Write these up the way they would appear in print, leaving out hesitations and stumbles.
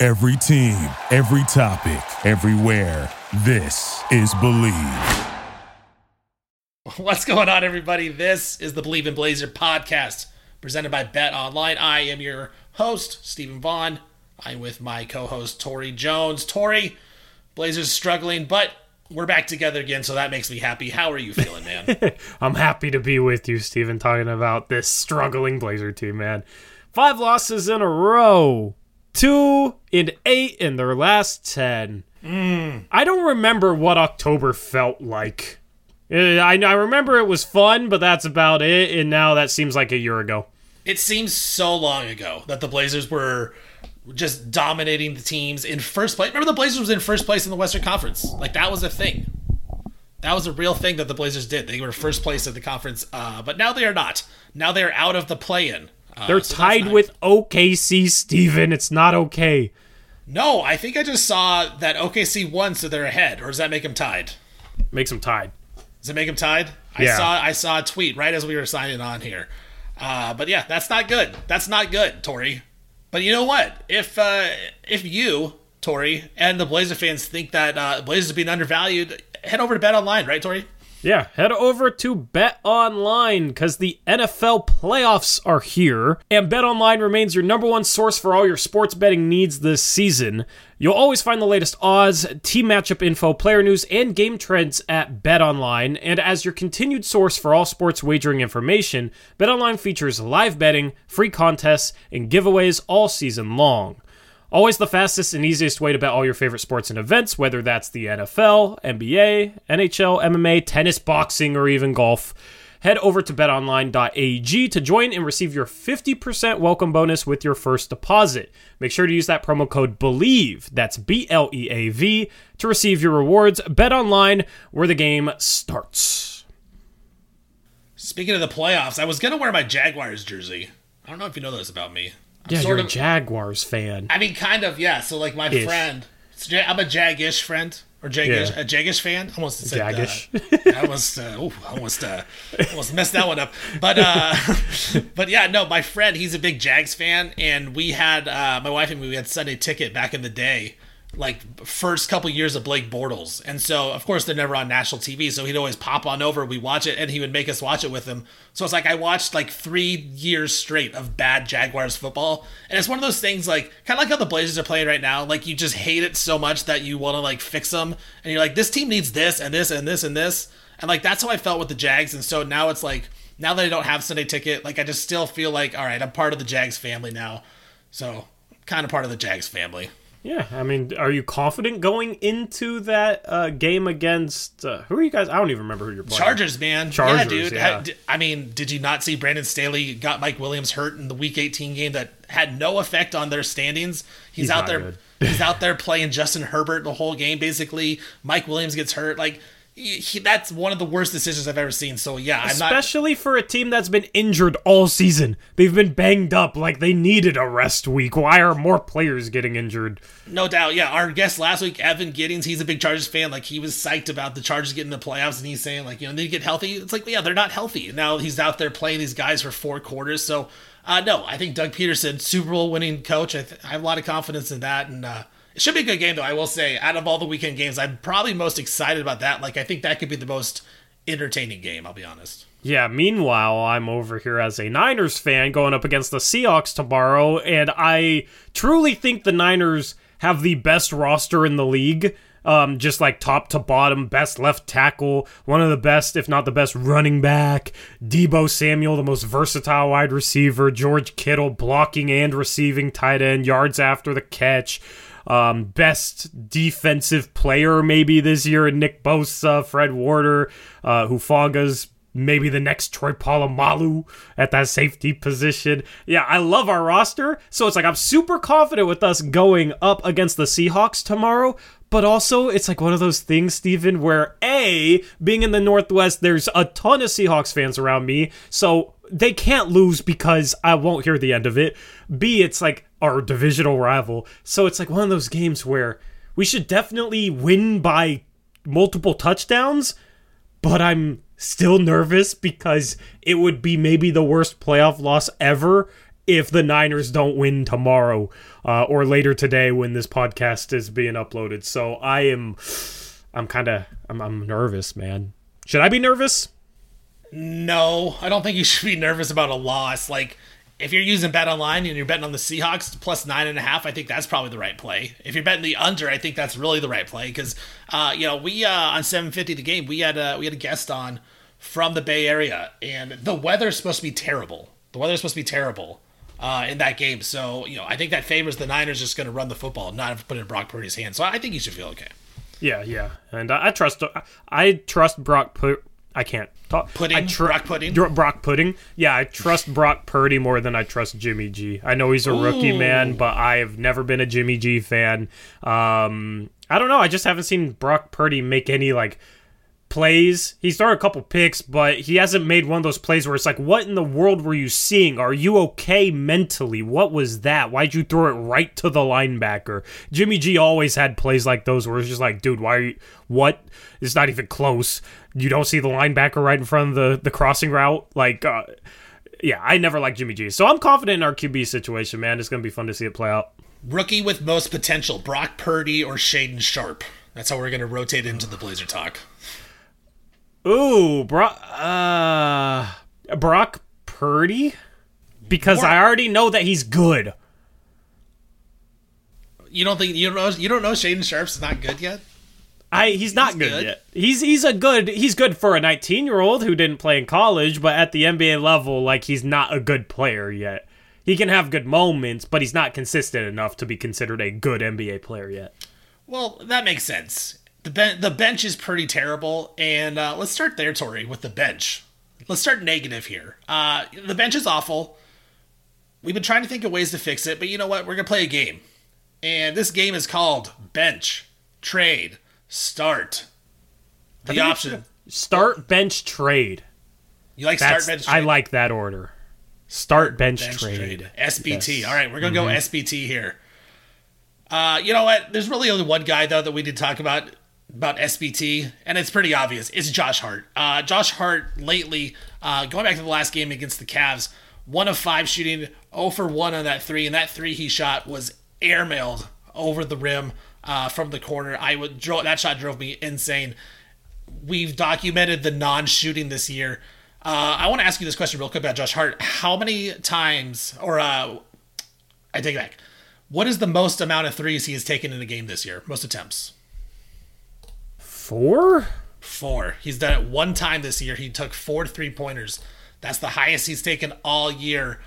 Every team, every topic, everywhere. This is Believe. What's going on, everybody? This is the Believe in Blazer podcast presented by Bet Online. I am your host, Stephen Vaughn. I'm with my co-host, Tori Jones. Tori, Blazers struggling, but we're back together again, so that makes me happy. How are you feeling, man? I'm happy to be with you, Steven, talking about this struggling Blazer team, man. 5 losses in a row. 2-8 in their last 10. I don't remember what October felt like. I remember it was fun, but that's about it, and now that seems like a year ago. It seems so long ago that the Blazers were just dominating the teams in first place. Remember, the Blazers was in first place in the Western Conference. Like, that was a thing. That was a real thing that the Blazers did. They were first place at the conference, but now they are not. Now they are out of the play-in. They're tied with OKC, Steven. It's not okay. No, I think I just saw that OKC won, so they're ahead. Or does that make them tied? Makes them tied. Does it make them tied? Yeah. I saw a tweet right as we were signing on here. But yeah, that's not good. That's not good, Tori. But you know what? If you, Tori, and the Blazer fans think that Blazers are being undervalued, head over to Bet Online, right, Tori? Yeah, head over to Bet Online because the NFL playoffs are here, and Bet Online remains your number one source for all your sports betting needs this season. You'll always find the latest odds, team matchup info, player news, and game trends at Bet Online. And as your continued source for all sports wagering information, Bet Online features live betting, free contests, and giveaways all season long. Always the fastest and easiest way to bet all your favorite sports and events, whether that's the NFL, NBA, NHL, MMA, tennis, boxing, or even golf. Head over to betonline.ag to join and receive your 50% welcome bonus with your first deposit. Make sure to use that promo code BELIEVE, that's B-L-E-A-V, to receive your rewards. Bet Online, where the game starts. Speaking of the playoffs, I was going to wear my Jaguars jersey. I don't know if you know this about me. I'm you're a Jaguars fan. I mean, kind of, yeah. So, like, my friend, I'm a Jag-ish friend, or Jag-ish, a Jag-ish fan. Almost said Jag-ish. I almost messed that one up. But, but yeah, no, my friend, he's a big Jags fan, and we had, my wife and we had Sunday Ticket back in the day, like, first couple years of Blake Bortles. And so, of course, they're never on national TV, so he'd always pop on over, we watch it, and he would make us watch it with him. So it's like I watched, like, 3 years straight of bad Jaguars football. And it's one of those things, like, kind of like how the Blazers are playing right now. Like, you just hate it so much that you want to, like, fix them. And you're like, this team needs this and this and this and this. And, like, that's how I felt with the Jags. And so now it's like, now that I don't have Sunday Ticket, like, I just still feel like, all right, I'm part of the Jags family now. So kind of part of the Jags family. Yeah, I mean, are you confident going into that game against... who are you guys? I don't even remember who you're playing. Chargers, man. Chargers, yeah, dude. Yeah. I mean, did you not see Brandon Staley got Mike Williams hurt in the Week 18 game that had no effect on their standings? He's out there. He's out there playing Justin Herbert the whole game, basically. Mike Williams gets hurt. Like, that's one of the worst decisions I've ever seen. So, yeah, especially for a team that's been injured all season. They've been banged up like they needed a rest week. Why are more players getting injured? No doubt. Yeah, our guest last week, Evan Giddings, he's a big Chargers fan. Like, he was psyched about the Chargers getting the playoffs, and he's saying, like, you know, they get healthy. It's like, yeah, they're not healthy. Now he's out there playing these guys for 4 quarters. So, no, I think Doug Peterson, Super Bowl winning coach, I have a lot of confidence in that, and it should be a good game, though, I will say. Out of all the weekend games, I'm probably most excited about that. Like, I think that could be the most entertaining game, I'll be honest. Yeah, meanwhile, I'm over here as a Niners fan going up against the Seahawks tomorrow, and I truly think the Niners have the best roster in the league. Just like top to bottom, best left tackle, one of the best, if not the best, running back, Deebo Samuel, the most versatile wide receiver, George Kittle, blocking and receiving tight end, yards after the catch. Best defensive player maybe this year, Nick Bosa, Fred Warner, Hufaga's maybe the next Troy Polamalu at that safety position. Yeah, I love our roster. So it's like I'm super confident with us going up against the Seahawks tomorrow. But also, it's like one of those things, Stephen, where A, being in the Northwest, there's a ton of Seahawks fans around me. So they can't lose because I won't hear the end of it. B, it's like our divisional rival. So it's like one of those games where we should definitely win by multiple touchdowns. But I'm still nervous because it would be maybe the worst playoff loss ever if the Niners don't win tomorrow or later today when this podcast is being uploaded. So I'm nervous, man. Should I be nervous? No, I don't think you should be nervous about a loss. Like, if you're using Bet Online and you're betting on the Seahawks plus 9.5, I think that's probably the right play. If you're betting the under, I think that's really the right play because, we on 750 The Game, we had a guest on from the Bay Area, and the weather's supposed to be terrible. In that game. So, I think that favors the Niners just going to run the football, not put it in Brock Purdy's hands. So I think you should feel okay. Yeah. And I trust Brock Purdy. I can't talk. Brock Pudding. Yeah, I trust Brock Purdy more than I trust Jimmy G. I know he's a rookie, man, but I have never been a Jimmy G fan. I don't know. I just haven't seen Brock Purdy make any, plays. He's thrown a couple picks, but he hasn't made one of those plays where it's like, what in the world were you seeing? Are you okay mentally? What was that? Why'd you throw it right to the linebacker? Jimmy G always had plays like those where it's just like, dude, why are you, what? It's not even close. You don't see the linebacker right in front of the crossing route. I never liked Jimmy G. So I'm confident in our QB situation, man. It's going to be fun to see it play out. Rookie with most potential, Brock Purdy or Shaedon Sharpe. That's how we're going to rotate into the Blazer talk. Ooh, Brock Purdy? Because I already know that he's good. You don't know Shaedon Sharpe's not good yet? He's not good yet. He's good for a 19-year-old who didn't play in college, but at the NBA level, he's not a good player yet. He can have good moments, but he's not consistent enough to be considered a good NBA player yet. Well, that makes sense. The bench is pretty terrible, and let's start there, Tori, with the bench. Let's start negative here. The bench is awful. We've been trying to think of ways to fix it, but you know what? We're going to play a game, and this game is called Bench, Trade, Start. The option. Start, Bench, Trade. You like Start, Bench, Trade? I like that order. Start, Bench, Trade. SBT. Yes. All right, we're going to go SBT here. You know what? There's really only one guy, though, that we did talk about SBT, and it's pretty obvious. It's Josh Hart. Josh Hart lately, going back to the last game against the Cavs, 1 of 5 shooting, 0 for 1 on that 3, and that 3 he shot was airmailed over the rim from the corner. That shot drove me insane. We've documented the non-shooting this year. I want to ask you this question real quick about Josh Hart. How many times, I take it back, what is the most amount of threes he has taken in a game this year? Most attempts. 4? 4. He's done it one time this year. He took 4 3-pointers. That's the highest he's taken all year.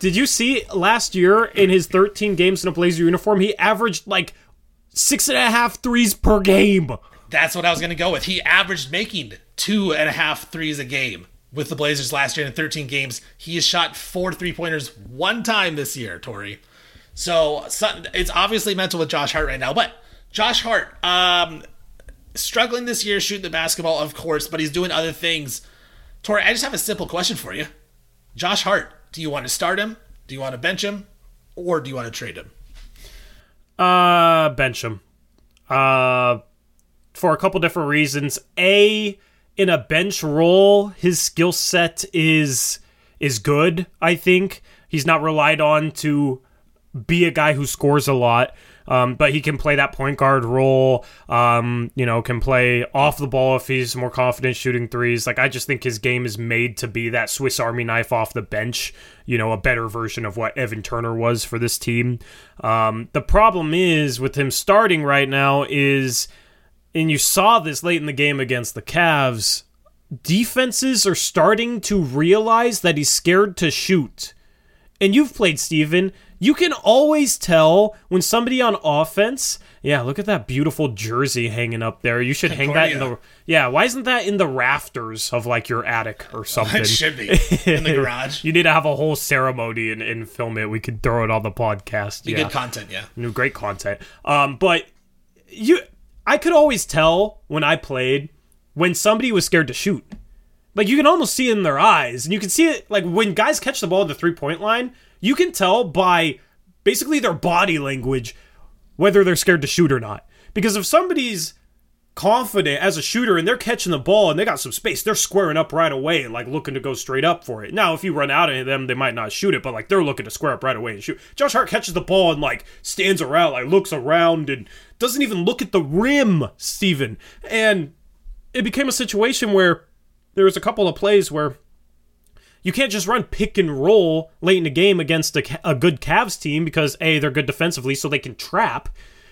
Did you see last year in his 13 games in a Blazer uniform, he averaged 6.5 threes per game? That's what I was going to go with. He averaged making 2.5 threes a game with the Blazers last year in 13 games. He has shot 4 3-pointers one time this year, Tori. So it's obviously mental with Josh Hart right now. But Josh Hart, struggling this year shooting the basketball, of course, but he's doing other things. Tori, I just have a simple question for you. Josh Hart, do you want to start him? Do you want to bench him? Or do you want to trade him? Bench him. For a couple different reasons. A, in a bench role, his skill set is good, I think. He's not relied on to be a guy who scores a lot. But he can play that point guard role, can play off the ball if he's more confident shooting threes. I just think his game is made to be that Swiss Army knife off the bench, a better version of what Evan Turner was for this team. The problem is with him starting right now is, and you saw this late in the game against the Cavs, defenses are starting to realize that he's scared to shoot. And you've played, Steven. You can always tell when somebody on offense, yeah, look at that beautiful jersey hanging up there. You should hang that in the, yeah, why isn't that in the rafters of like your attic or something? It should be in the garage. You need to have a whole ceremony and film it. We could throw it on the podcast. Be good content, yeah. New great content. But I could always tell when I played when somebody was scared to shoot. Like, you can almost see it in their eyes. And you can see it, like, when guys catch the ball at the three-point line, you can tell by basically their body language whether they're scared to shoot or not. Because if somebody's confident as a shooter and they're catching the ball and they got some space, they're squaring up right away and, like, looking to go straight up for it. Now, if you run out of them, they might not shoot it, but, like, they're looking to square up right away and shoot. Josh Hart catches the ball and, like, stands around, like, looks around and doesn't even look at the rim, Steven. And it became a situation where there was a couple of plays where you can't just run pick and roll late in the game against a good Cavs team because, A, they're good defensively, so they can trap,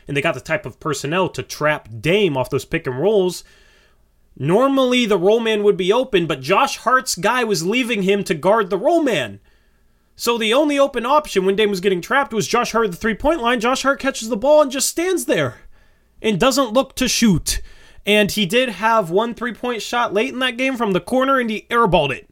and they got the type of personnel to trap Dame off those pick and rolls. Normally, the roll man would be open, but Josh Hart's guy was leaving him to guard the roll man. So the only open option when Dame was getting trapped was Josh Hart at the three-point line. Josh Hart catches the ball and just stands there and doesn't look to shoot. And he did have 1 3-point shot late in that game from the corner, and he airballed it.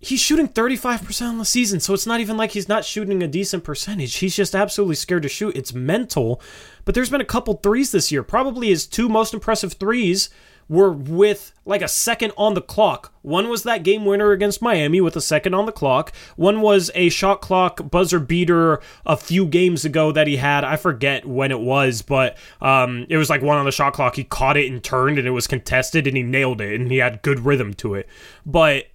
He's shooting 35% on the season, so it's not even like he's not shooting a decent percentage. He's just absolutely scared to shoot. It's mental. But there's been a couple threes this year. Probably his two most impressive threes were with like a second on the clock. One was that game winner against Miami with a second on the clock. One was a shot clock buzzer beater a few games ago that he had. I forget when it was, but it was like one on the shot clock. He caught it and turned and it was contested and he nailed it and he had good rhythm to it. But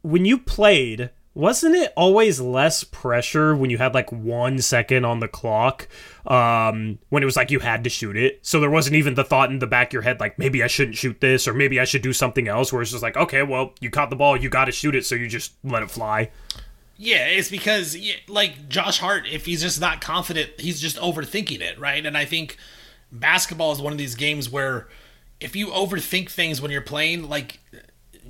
when you played, wasn't it always less pressure when you had like 1 second on the clock when it was like you had to shoot it? So there wasn't even the thought in the back of your head like maybe I shouldn't shoot this or maybe I should do something else where it's just like, okay, well, you caught the ball, you got to shoot it, so you just let it fly. Yeah, it's because like Josh Hart, if he's just not confident, he's just overthinking it, right? And I think basketball is one of these games where if you overthink things when you're playing, like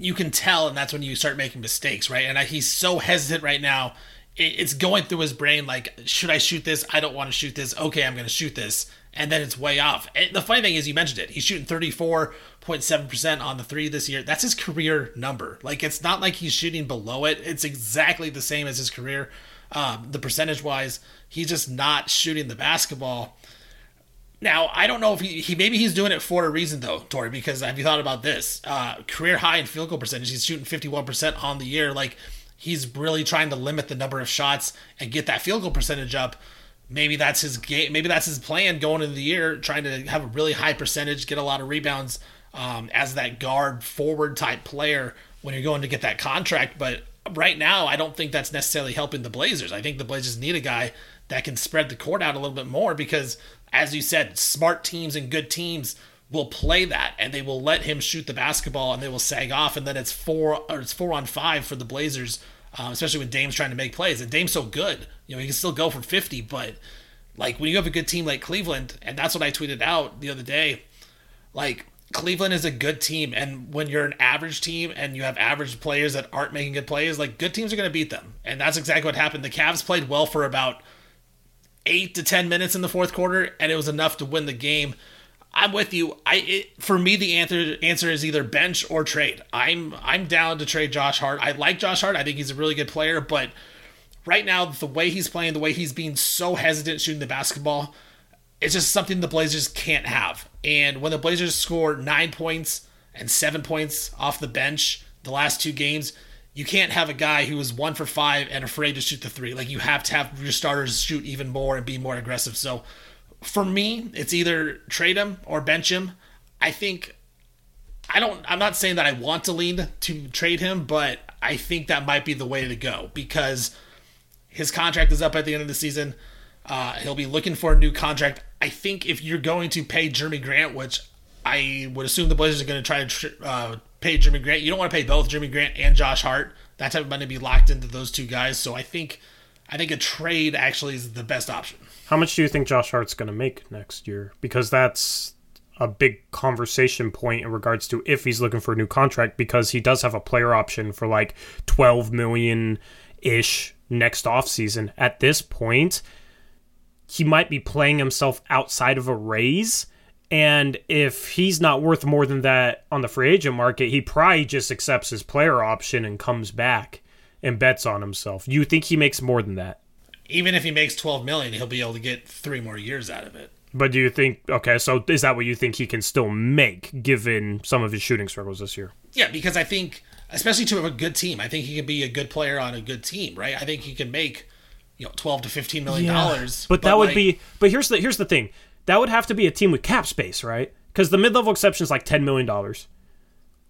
you can tell, and that's when you start making mistakes, right? And he's so hesitant right now. It's going through his brain like, should I shoot this? I don't want to shoot this. Okay, I'm going to shoot this. And then it's way off. And the funny thing is, you mentioned it. He's shooting 34.7% on the three this year. That's his career number. Like, it's not like he's shooting below it. It's exactly the same as his career. The percentage-wise, he's just not shooting the basketball. Now, I don't know if he maybe he's doing it for a reason, though, Tori, because have you thought about this? Career high in field goal percentage. He's shooting 51% on the year. Like, he's really trying to limit the number of shots and get that field goal percentage up. Maybe that's his game. Maybe that's his plan going into the year, trying to have a really high percentage, get a lot of rebounds as that guard forward type player when you're going to get that contract. But right now, I don't think that's necessarily helping the Blazers. I think the Blazers need a guy that can spread the court out a little bit more because, as you said, smart teams and good teams will play that, and they will let him shoot the basketball, and they will sag off, and then it's four on five for the Blazers, especially when Dame's trying to make plays. And Dame's so good, you know, he can still go for 50, but like when you have a good team like Cleveland, and that's what I tweeted out the other day, like Cleveland is a good team, and when you're an average team and you have average players that aren't making good plays, like good teams are going to beat them, and that's exactly what happened. The Cavs played well for about 8 to 10 minutes in the fourth quarter, and it was enough to win the game. I'm with you. For me, the answer is either bench or trade. I'm down to trade Josh Hart. I like Josh Hart. I think he's a really good player, but right now, the way he's playing, the way he's being so hesitant shooting the basketball, it's just something the Blazers can't have. And when the Blazers score 9 points and 7 points off the bench the last two games, you can't have a guy who is 1 for 5 and afraid to shoot the three. Like, you have to have your starters shoot even more and be more aggressive. So for me, it's either trade him or bench him. I think I'm not saying that I want to lean to trade him, but I think that might be the way to go because his contract is up at the end of the season. He'll be looking for a new contract. I think if you're going to pay Jerami Grant, which I would assume the Blazers are going to try to pay Jerami Grant. You don't want to pay both Jerami Grant and Josh Hart. That type of money to be locked into those two guys. So I think a trade actually is the best option. How much do you think Josh Hart's going to make next year? Because that's a big conversation point in regards to if he's looking for a new contract, because he does have a player option for like $12 million-ish next offseason. At this point, he might be playing himself outside of a raise, and if he's not worth more than that on the free agent market, he probably just accepts his player option and comes back and bets on himself. You think he makes more than that? Even if he makes $12 million, he'll be able to get 3 more years out of it. But do you think, okay, so is that what you think he can still make given some of his shooting struggles this year? Yeah, because I think, especially to a good team, I think he can be a good player on a good team, right? I think he can make, $12 to $15 million. Yeah, but that would be, but here's the thing. That would have to be a team with cap space, right? Because the mid-level exception is like $10 million.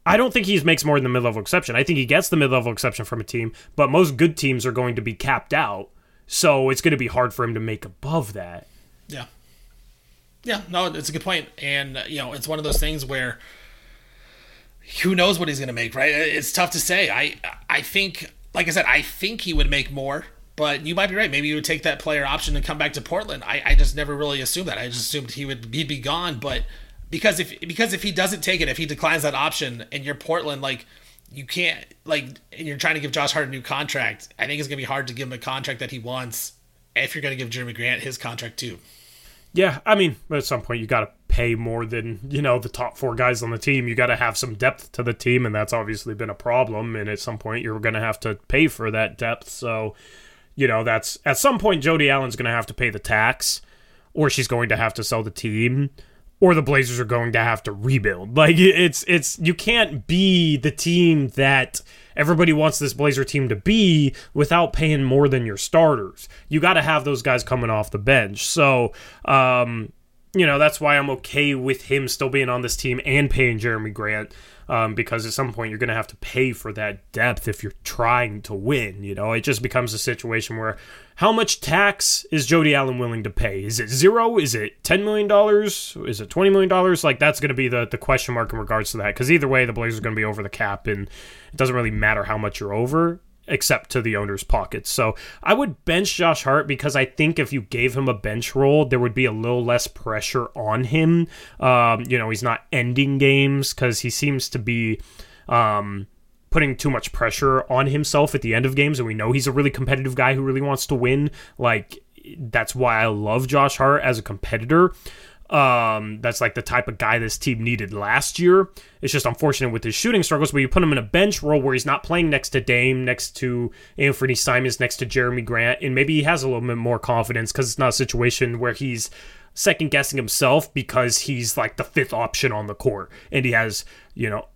I don't think he makes more than the mid-level exception. I think he gets the mid-level exception from a team, but most good teams are going to be capped out. So it's going to be hard for him to make above that. Yeah. Yeah, no, it's a good point. And, it's one of those things where who knows what he's going to make, right? It's tough to say. I think, like I said, I think he would make more, but you might be right. Maybe he would take that player option and come back to Portland. I just never really assumed that. I just assumed he'd be gone. But because if he doesn't take it, if he declines that option and you're Portland, you can't, and you're trying to give Josh Hart a new contract, I think it's going to be hard to give him a contract that he wants if you're going to give Jerami Grant his contract too. Yeah, I mean, at some point you got to pay more than, the top 4 guys on the team. You got to have some depth to the team, and that's obviously been a problem. And at some point you're going to have to pay for that depth. So, that's at some point Jody Allen's going to have to pay the tax, or she's going to have to sell the team, or the Blazers are going to have to rebuild. It's you can't be the team that everybody wants this Blazer team to be without paying more than your starters. You got to have those guys coming off the bench. So, that's why I'm okay with him still being on this team and paying Jerami Grant, because at some point you're going to have to pay for that depth if you're trying to win. It just becomes a situation where how much tax is Jody Allen willing to pay? Is it 0? Is it $10 million? Is it $20 million? That's going to be the question mark in regards to that, because either way the Blazers are going to be over the cap, and it doesn't really matter how much you're over except to the owner's pockets. So I would bench Josh Hart, because I think if you gave him a bench role, there would be a little less pressure on him. He's not ending games, because he seems to be putting too much pressure on himself at the end of games. And we know he's a really competitive guy who really wants to win. That's why I love Josh Hart as a competitor. That's the type of guy this team needed last year. It's just unfortunate with his shooting struggles, but you put him in a bench role where he's not playing next to Dame, next to Anfernee Simons, next to Jerami Grant, and maybe he has a little bit more confidence, because it's not a situation where he's second-guessing himself because he's the 5th option on the court, and he has,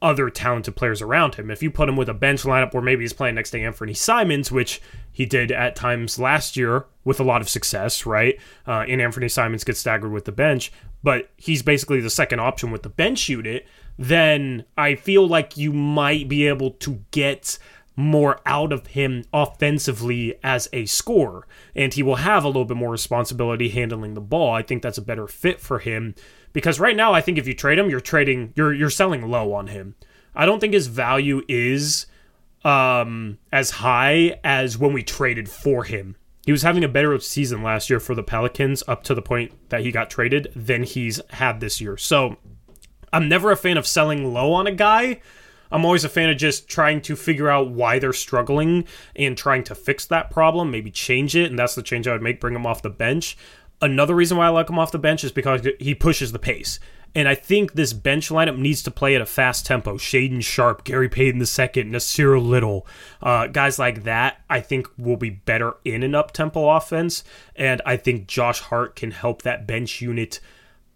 other talented players around him. If you put him with a bench lineup where maybe he's playing next to Anfernee Simons, which he did at times last year with a lot of success, right? And Anfernee Simons gets staggered with the bench, but he's basically the second option with the bench unit, then I feel like you might be able to get more out of him offensively as a scorer, and he will have a little bit more responsibility handling the ball. I think that's a better fit for him, because right now I think if you trade him, you're selling low on him. I don't think his value is as high as when we traded for him. He was having a better season last year for the Pelicans up to the point that he got traded than he's had this year. So I'm never a fan of selling low on a guy. I'm always a fan of just trying to figure out why they're struggling and trying to fix that problem, maybe change it, and that's the change I would make, bring him off the bench. Another reason why I like him off the bench is because he pushes the pace. And I think this bench lineup needs to play at a fast tempo. Shaedon Sharpe, Gary Payton II, Nasir Little, guys like that, I think will be better in an up-tempo offense. And I think Josh Hart can help that bench unit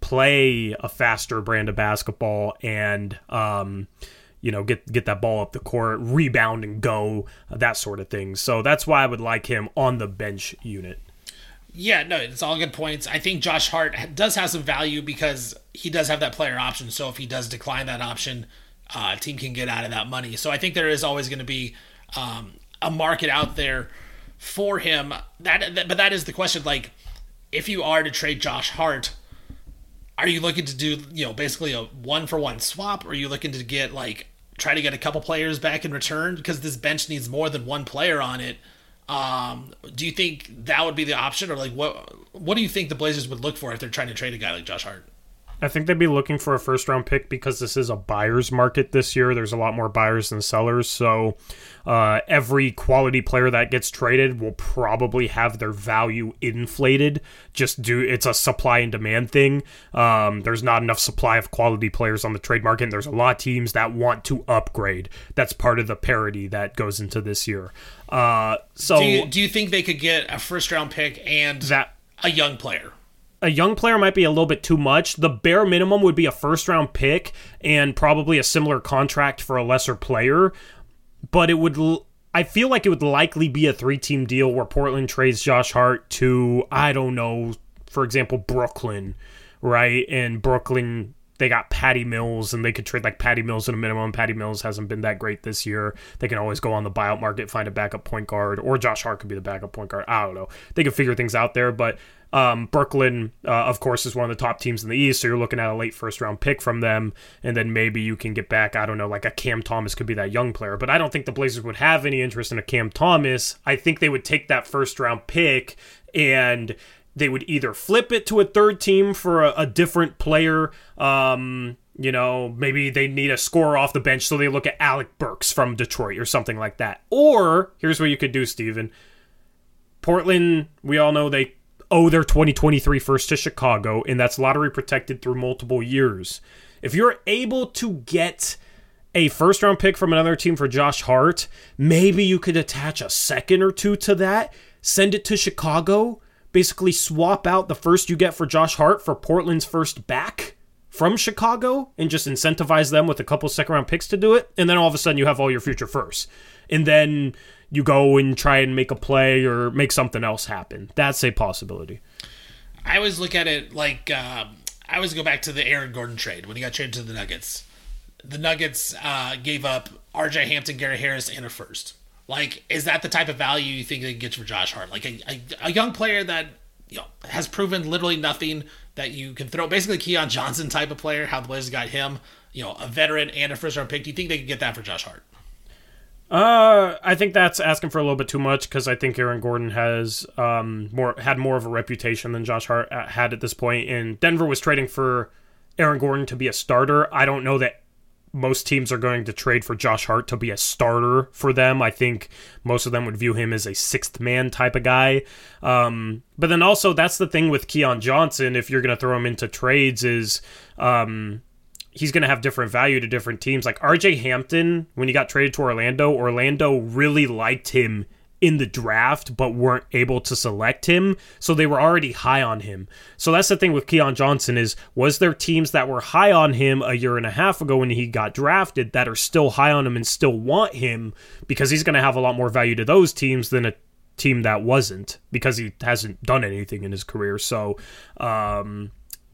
play a faster brand of basketball and get that ball up the court, rebound and go, that sort of thing. So that's why I would like him on the bench unit. Yeah, no, it's all good points. I think Josh Hart does have some value because he does have that player option. So if he does decline that option, a team can get out of that money. So I think there is always going to be a market out there for him. But that is the question. If you are to trade Josh Hart, are you looking to do, basically a 1-for-1 swap? Or are you looking to get try to get a couple players back in return, because this bench needs more than one player on it? Do you think that would be the option, or what do you think the Blazers would look for if they're trying to trade a guy like Josh Hart? I think they'd be looking for a first-round pick because this is a buyer's market this year. There's a lot more buyers than sellers, so every quality player that gets traded will probably have their value inflated. It's a supply and demand thing. There's not enough supply of quality players on the trade market, and there's a lot of teams that want to upgrade. That's part of the parity that goes into this year. So do you think they could get a first-round pick and a young player? A young player might be a little bit too much. The bare minimum would be a first-round pick and probably a similar contract for a lesser player. But I feel like it would likely be a three-team deal where Portland trades Josh Hart to, I don't know, for example, Brooklyn, right? And Brooklyn, they got Patty Mills, and they could trade like Patty Mills at a minimum. Patty Mills hasn't been that great this year. They can always go on the buyout market, find a backup point guard, or Josh Hart could be the backup point guard. I don't know. They could figure things out there, but Brooklyn, of course, is one of the top teams in the East, so you're looking at a late first-round pick from them, and then maybe you can get back, I don't know, like a Cam Thomas could be that young player, but I don't think the Blazers would have any interest in a Cam Thomas. I think they would take that first-round pick, and they would either flip it to a third team for a different player. You know, maybe they need a scorer off the bench, so they look at Alec Burks from Detroit or something like that. Or, here's what you could do, Steven. Portland, we all know they owe their 2023 first to Chicago, and that's lottery protected through multiple years. If you're able to get a first-round pick from another team for Josh Hart, maybe you could attach a second or two to that, send it to Chicago, basically swap out the first you get for Josh Hart for Portland's first back from Chicago, and just incentivize them with a couple second-round picks to do it, and then all of a sudden you have all your future firsts. And then you go and try and make a play or make something else happen. That's a possibility. I always look at it like I always go back to the Aaron Gordon trade when he got traded to the Nuggets. The Nuggets gave up RJ Hampton, Gary Harris, and a first. Like, is that the type of value you think they can get for Josh Hart? Like a young player that, you know, has proven literally nothing that you can throw. Basically, Keon Johnson type of player. How the Blazers got him. You know, a veteran and a first round pick. Do you think they could get that for Josh Hart? I think that's asking for a little bit too much, because I think Aaron Gordon has had more of a reputation than Josh Hart had at this point, and Denver was trading for Aaron Gordon to be a starter. I don't know that most teams are going to trade for Josh Hart to be a starter for them. I think most of them would view him as a sixth man type of guy. But then also that's the thing with Keon Johnson, if you're going to throw him into trades, is he's going to have different value to different teams. Like RJ Hampton, when he got traded to Orlando, Orlando really liked him in the draft, but weren't able to select him. So they were already high on him. So that's the thing with Keon Johnson is, was there teams that were high on him a year and a half ago when he got drafted that are still high on him and still want him, because he's going to have a lot more value to those teams than a team that wasn't, because he hasn't done anything in his career. So,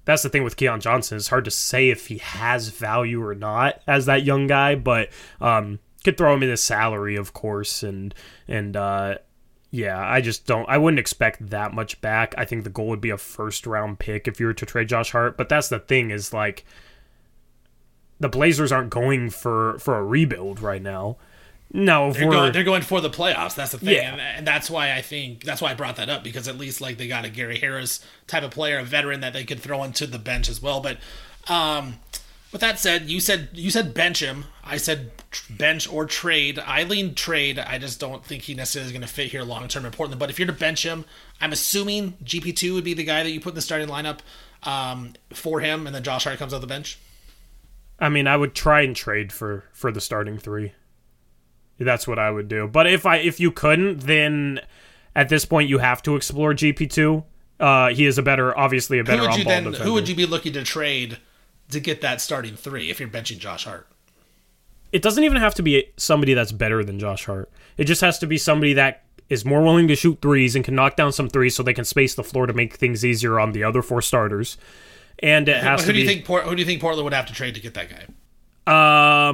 that's the thing with Keon Johnson. It's hard to say if he has value or not as that young guy, but could throw him in his salary, of course, and yeah, I wouldn't expect that much back. I think the goal would be a first-round pick if you were to trade Josh Hart, but that's the thing is, like, the Blazers aren't going for a rebuild right now. No, they're going for the playoffs. That's the thing, yeah. And that's why I brought that up, because at least like they got a Gary Harris type of player, a veteran that they could throw into the bench as well. But with that said, you said bench him. I said bench or trade. I lean trade. I just don't think he necessarily is going to fit here long term in Portland. But if you're to bench him, I'm assuming GP2 would be the guy that you put in the starting lineup for him, and then Josh Hart comes off the bench. I mean, I would try and trade for the starting three. That's what I would do. But if you couldn't, then at this point you have to explore GP2. He is obviously a better on-ball defender. Who would you be looking to trade to get that starting three if you're benching Josh Hart? It doesn't even have to be somebody that's better than Josh Hart. It just has to be somebody that is more willing to shoot threes and can knock down some threes so they can space the floor to make things easier on the other four starters. And it has to be... Who do you think Portland would have to trade to get that guy?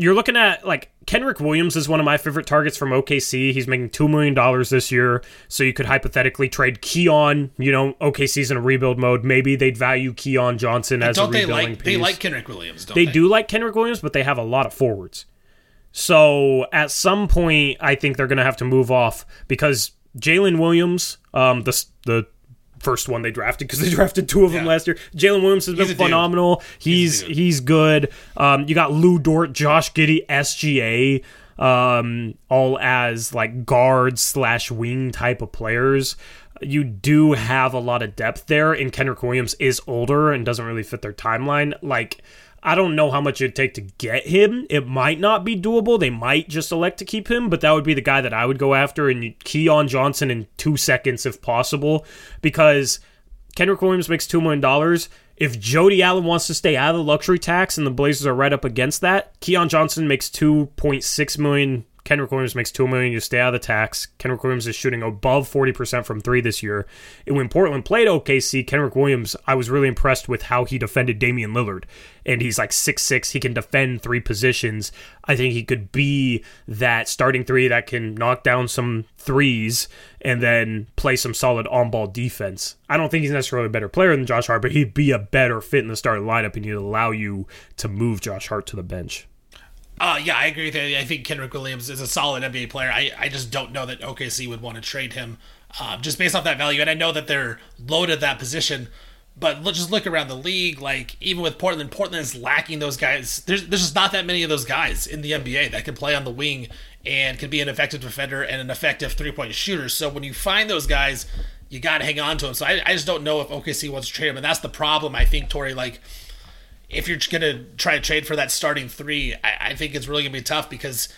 You're looking at, like, Kenrich Williams is one of my favorite targets from OKC. He's making $2 million this year, so you could hypothetically trade Keon. You know, OKC's in a rebuild mode. Maybe they'd value Keon Johnson as a rebuilding piece. They like Kenrich Williams, don't they? They do like Kenrich Williams, but they have a lot of forwards. So at some point, I think they're going to have to move off, because Jalen Williams, the first one they drafted, because they drafted two of them last year. Jalen Williams has been phenomenal. He's good. You got Lou Dort, Josh Giddey, SGA, all as like guard slash wing type of players. You do have a lot of depth there, and Kenrich Williams is older and doesn't really fit their timeline. Like, I don't know how much it'd take to get him. It might not be doable. They might just elect to keep him, but that would be the guy that I would go after, and Keon Johnson in 2 seconds if possible, because Kenrich Williams makes $2 million. If Jody Allen wants to stay out of the luxury tax and the Blazers are right up against that, Keon Johnson makes $2.6 million. Kenrich Williams makes $2 million. You stay out of the tax. Kenrich Williams is shooting above 40% from three this year. And when Portland played OKC, Kenrich Williams, I was really impressed with how he defended Damian Lillard. And he's like 6'6". He can defend three positions. I think he could be that starting three that can knock down some threes and then play some solid on-ball defense. I don't think he's necessarily a better player than Josh Hart, but he'd be a better fit in the starting lineup, and he'd allow you to move Josh Hart to the bench. Yeah, I agree with you. I think Kenrich Williams is a solid NBA player. I just don't know that OKC would want to trade him just based off that value. And I know that they're loaded at that position, but just look around the league. Like, even with Portland, Portland is lacking those guys. There's just not that many of those guys in the NBA that can play on the wing and can be an effective defender and an effective three-point shooter. So when you find those guys, you got to hang on to them. So I just don't know if OKC wants to trade him. And that's the problem, I think, Tori. Like, if you're going to try to trade for that starting three, I think it's really going to be tough, because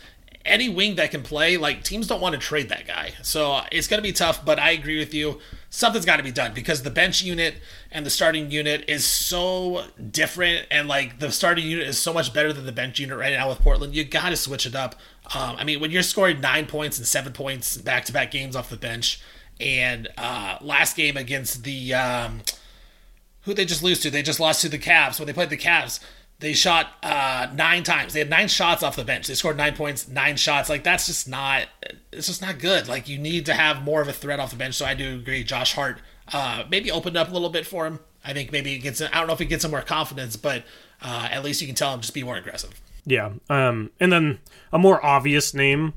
any wing that can play, like, teams don't want to trade that guy. So it's going to be tough, but I agree with you. Something's got to be done, because the bench unit and the starting unit is so different, and, like, the starting unit is so much better than the bench unit right now with Portland. You got to switch it up. I mean, when you're scoring 9 points and 7 points back-to-back games off the bench, and last game against the... who they just lose to? They just lost to the Cavs. When they played the Cavs, they shot 9 times. They had 9 shots off the bench. They scored 9 points, 9 shots. Like, that's just not, it's just not good. Like, you need to have more of a threat off the bench. So I do agree. Josh Hart maybe opened up a little bit for him. I think maybe it gets, I don't know if it gets him more confidence, but at least you can tell him just be more aggressive. Yeah. And then a more obvious name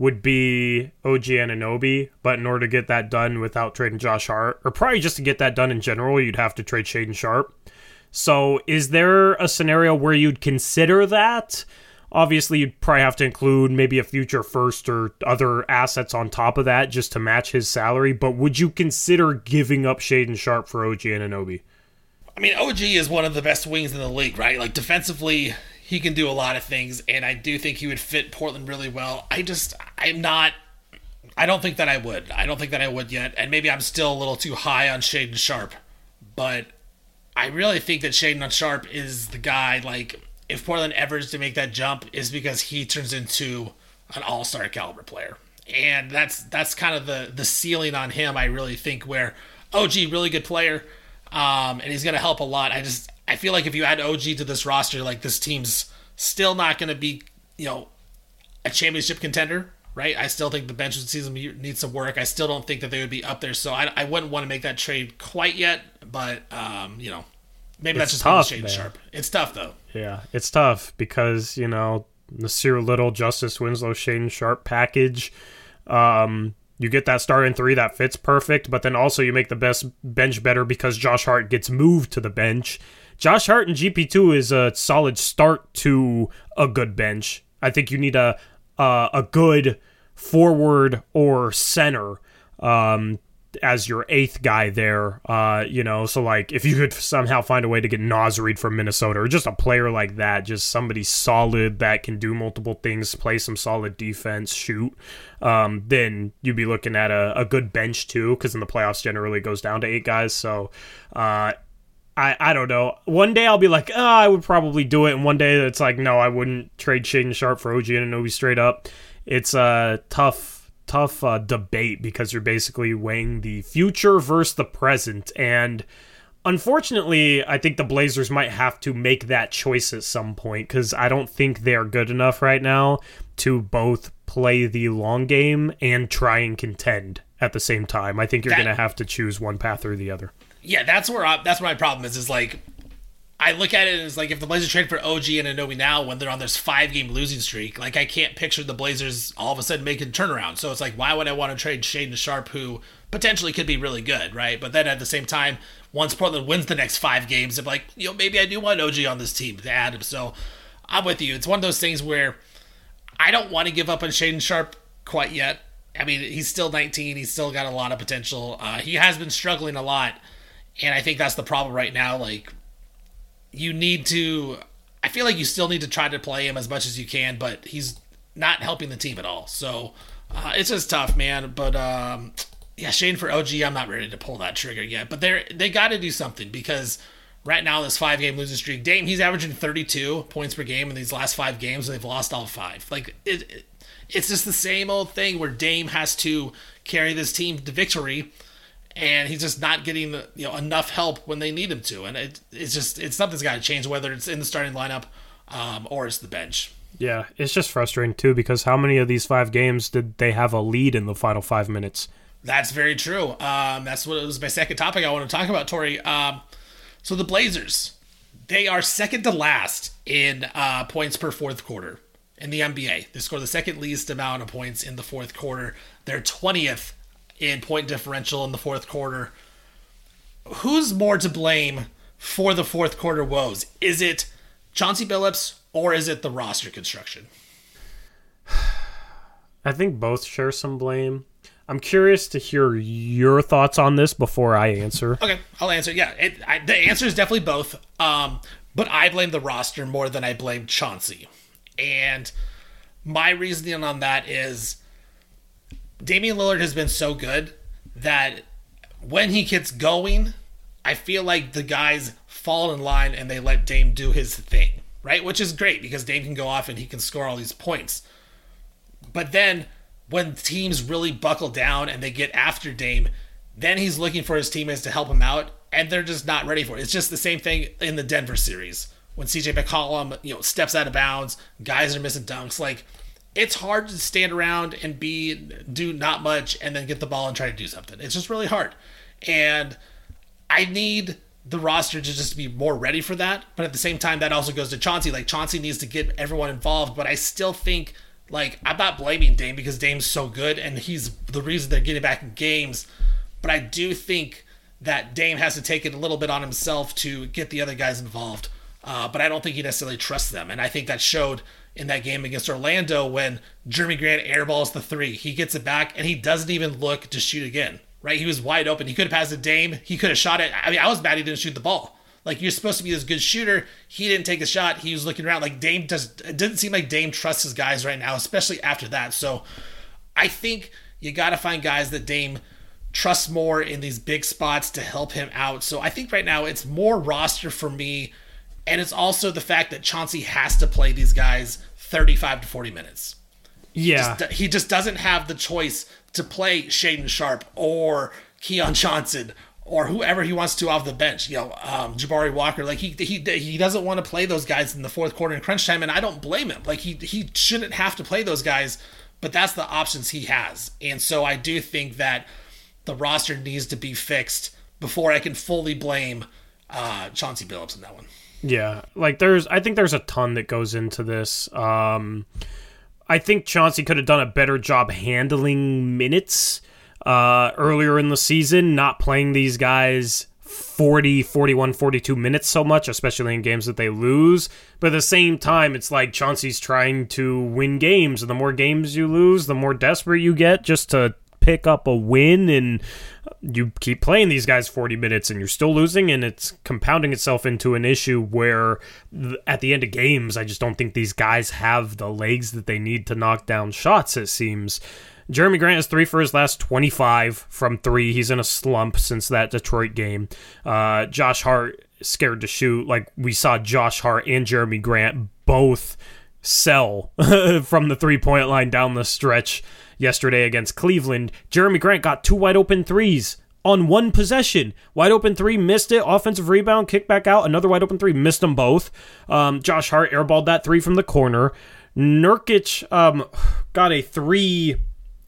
would be OG Anunoby, but in order to get that done without trading Josh Hart, or probably just to get that done in general, you'd have to trade Shaedon Sharpe. So is there a scenario where you'd consider that? Obviously, you'd probably have to include maybe a future first or other assets on top of that just to match his salary, but would you consider giving up Shaedon Sharpe for OG Anunoby? I mean, OG is one of the best wings in the league, right? Like, defensively, he can do a lot of things, and I do think he would fit Portland really well. I don't think that I would. I don't think that I would yet, and maybe I'm still a little too high on Shaedon Sharpe, but I really think that Shaedon Sharpe is the guy. Like, if Portland ever is to make that jump, is because he turns into an all-star caliber player, and that's kind of the ceiling on him, I really think, where OG, really good player, and he's going to help a lot. I feel like if you add OG to this roster, like, this team's still not going to be, you know, a championship contender, right? I still think the bench needs some work. I still don't think that they would be up there, so I wouldn't want to make that trade quite yet, but, you know, maybe it's that's just Shaedon Sharpe. It's tough, though. Yeah, it's tough because, you know, Nasir Little, Justice Winslow, Shaedon Sharpe package, you get that starting three that fits perfect, but then also you make the best bench better because Josh Hart gets moved to the bench. Josh Hart in GP2 is a solid start to a good bench. I think you need a good forward or center as your eighth guy there. You know, so like if you could somehow find a way to get Naz Reid from Minnesota or just a player like that, just somebody solid that can do multiple things, play some solid defense, shoot, then you'd be looking at a good bench too, because in the playoffs generally it goes down to 8 guys. So, I don't know. One day I'll be like, oh, I would probably do it. And one day it's like, no, I wouldn't trade Shaedon Sharpe for OG Anunoby straight up. It's a tough debate because you're basically weighing the future versus the present. And unfortunately, I think the Blazers might have to make that choice at some point because I don't think they're good enough right now to both play the long game and try and contend at the same time. I think you're going to have to choose one path or the other. Yeah, that's where my problem is like, I look at it as like, if the Blazers trade for OG and Anunoby now when they're on this 5-game losing streak, like I can't picture the Blazers all of a sudden making a turnaround. So it's like, why would I want to trade Shaedon Sharpe, who potentially could be really good, right? But then at the same time, once Portland wins the next 5 games, I'm like, you know, maybe I do want OG on this team to add him. So I'm with you. It's one of those things where I don't want to give up on Shaedon Sharpe quite yet. I mean, he's still 19. He's still got a lot of potential. He has been struggling a lot, and I think that's the problem right now. Like, you need to... I feel like you still need to try to play him as much as you can, but he's not helping the team at all. So it's just tough, man. But yeah, Shane for OG, I'm not ready to pull that trigger yet. But they got to do something, because right now this 5-game losing streak, Dame, he's averaging 32 points per game in these last 5 games, and they've lost all 5. Like, it's just the same old thing where Dame has to carry this team to victory, and he's just not getting, you know, enough help when they need him to. And it's something's got to change, whether it's in the starting lineup or it's the bench. Yeah, it's just frustrating too, because how many of these 5 games did they have a lead in the final 5 minutes? That's very true. That's what it was. My second topic I want to talk about, Tori. So the Blazers, they are second to last in points per fourth quarter in the NBA. They score the second least amount of points in the fourth quarter. They're 20th in point differential in the fourth quarter. Who's more to blame for the fourth quarter woes? Is it Chauncey Billups or is it the roster construction? I think both share some blame. I'm curious to hear your thoughts on this before I answer. Okay, I'll answer. Yeah, the answer is definitely both. But I blame the roster more than I blame Chauncey. And my reasoning on that is Damian Lillard has been so good that when he gets going, I feel like the guys fall in line and they let Dame do his thing, right? Which is great, because Dame can go off and he can score all these points. But then when teams really buckle down and they get after Dame, then he's looking for his teammates to help him out, and they're just not ready for it. It's just the same thing in the Denver series. When CJ McCollum, you know, steps out of bounds, guys are missing dunks, like... It's hard to stand around and do not much and then get the ball and try to do something. It's just really hard. And I need the roster to just be more ready for that. But at the same time, that also goes to Chauncey. Like, Chauncey needs to get everyone involved. But I still think, like, I'm not blaming Dame because Dame's so good and he's the reason they're getting back in games. But I do think that Dame has to take it a little bit on himself to get the other guys involved. But I don't think he necessarily trusts them. And I think that showed in that game against Orlando when Jerami Grant airballs the 3. He gets it back, and he doesn't even look to shoot again, right? He was wide open. He could have passed it to Dame. He could have shot it. I mean, I was mad he didn't shoot the ball. Like, you're supposed to be this good shooter. He didn't take a shot. He was looking around. Like, Dame just... It didn't seem like Dame trusts his guys right now, especially after that. So I think you got to find guys that Dame trusts more in these big spots to help him out. So I think right now it's more roster for me, and it's also the fact that Chauncey has to play these guys 35 to 40 minutes. Yeah. He just doesn't have the choice to play Shaedon Sharpe or Keon Johnson or whoever he wants to off the bench. You know, Jabari Walker. Like, he doesn't want to play those guys in the fourth quarter in crunch time, and I don't blame him. Like, he shouldn't have to play those guys, but that's the options he has. And so I do think that the roster needs to be fixed before I can fully blame Chauncey Billups in that one. Yeah, like I think there's a ton that goes into this. I think Chauncey could have done a better job handling minutes earlier in the season, not playing these guys 40, 41, 42 minutes so much, especially in games that they lose. But at the same time, it's like Chauncey's trying to win games, and the more games you lose, the more desperate you get just to pick up a win, and you keep playing these guys 40 minutes and you're still losing, and it's compounding itself into an issue where at the end of games, I just don't think these guys have the legs that they need to knock down shots, it seems. Jerami Grant is 3 for his last 25 from 3. He's in a slump since that Detroit game. Josh Hart scared to shoot. Like, we saw Josh Hart and Jerami Grant both sell from the three-point line down the stretch yesterday against Cleveland. Jerami Grant got 2 wide open 3s on 1 possession. Wide open 3, missed it. Offensive rebound, kick back out. Another wide open 3, missed them both. Josh Hart airballed that 3 from the corner. Nurkic got a 3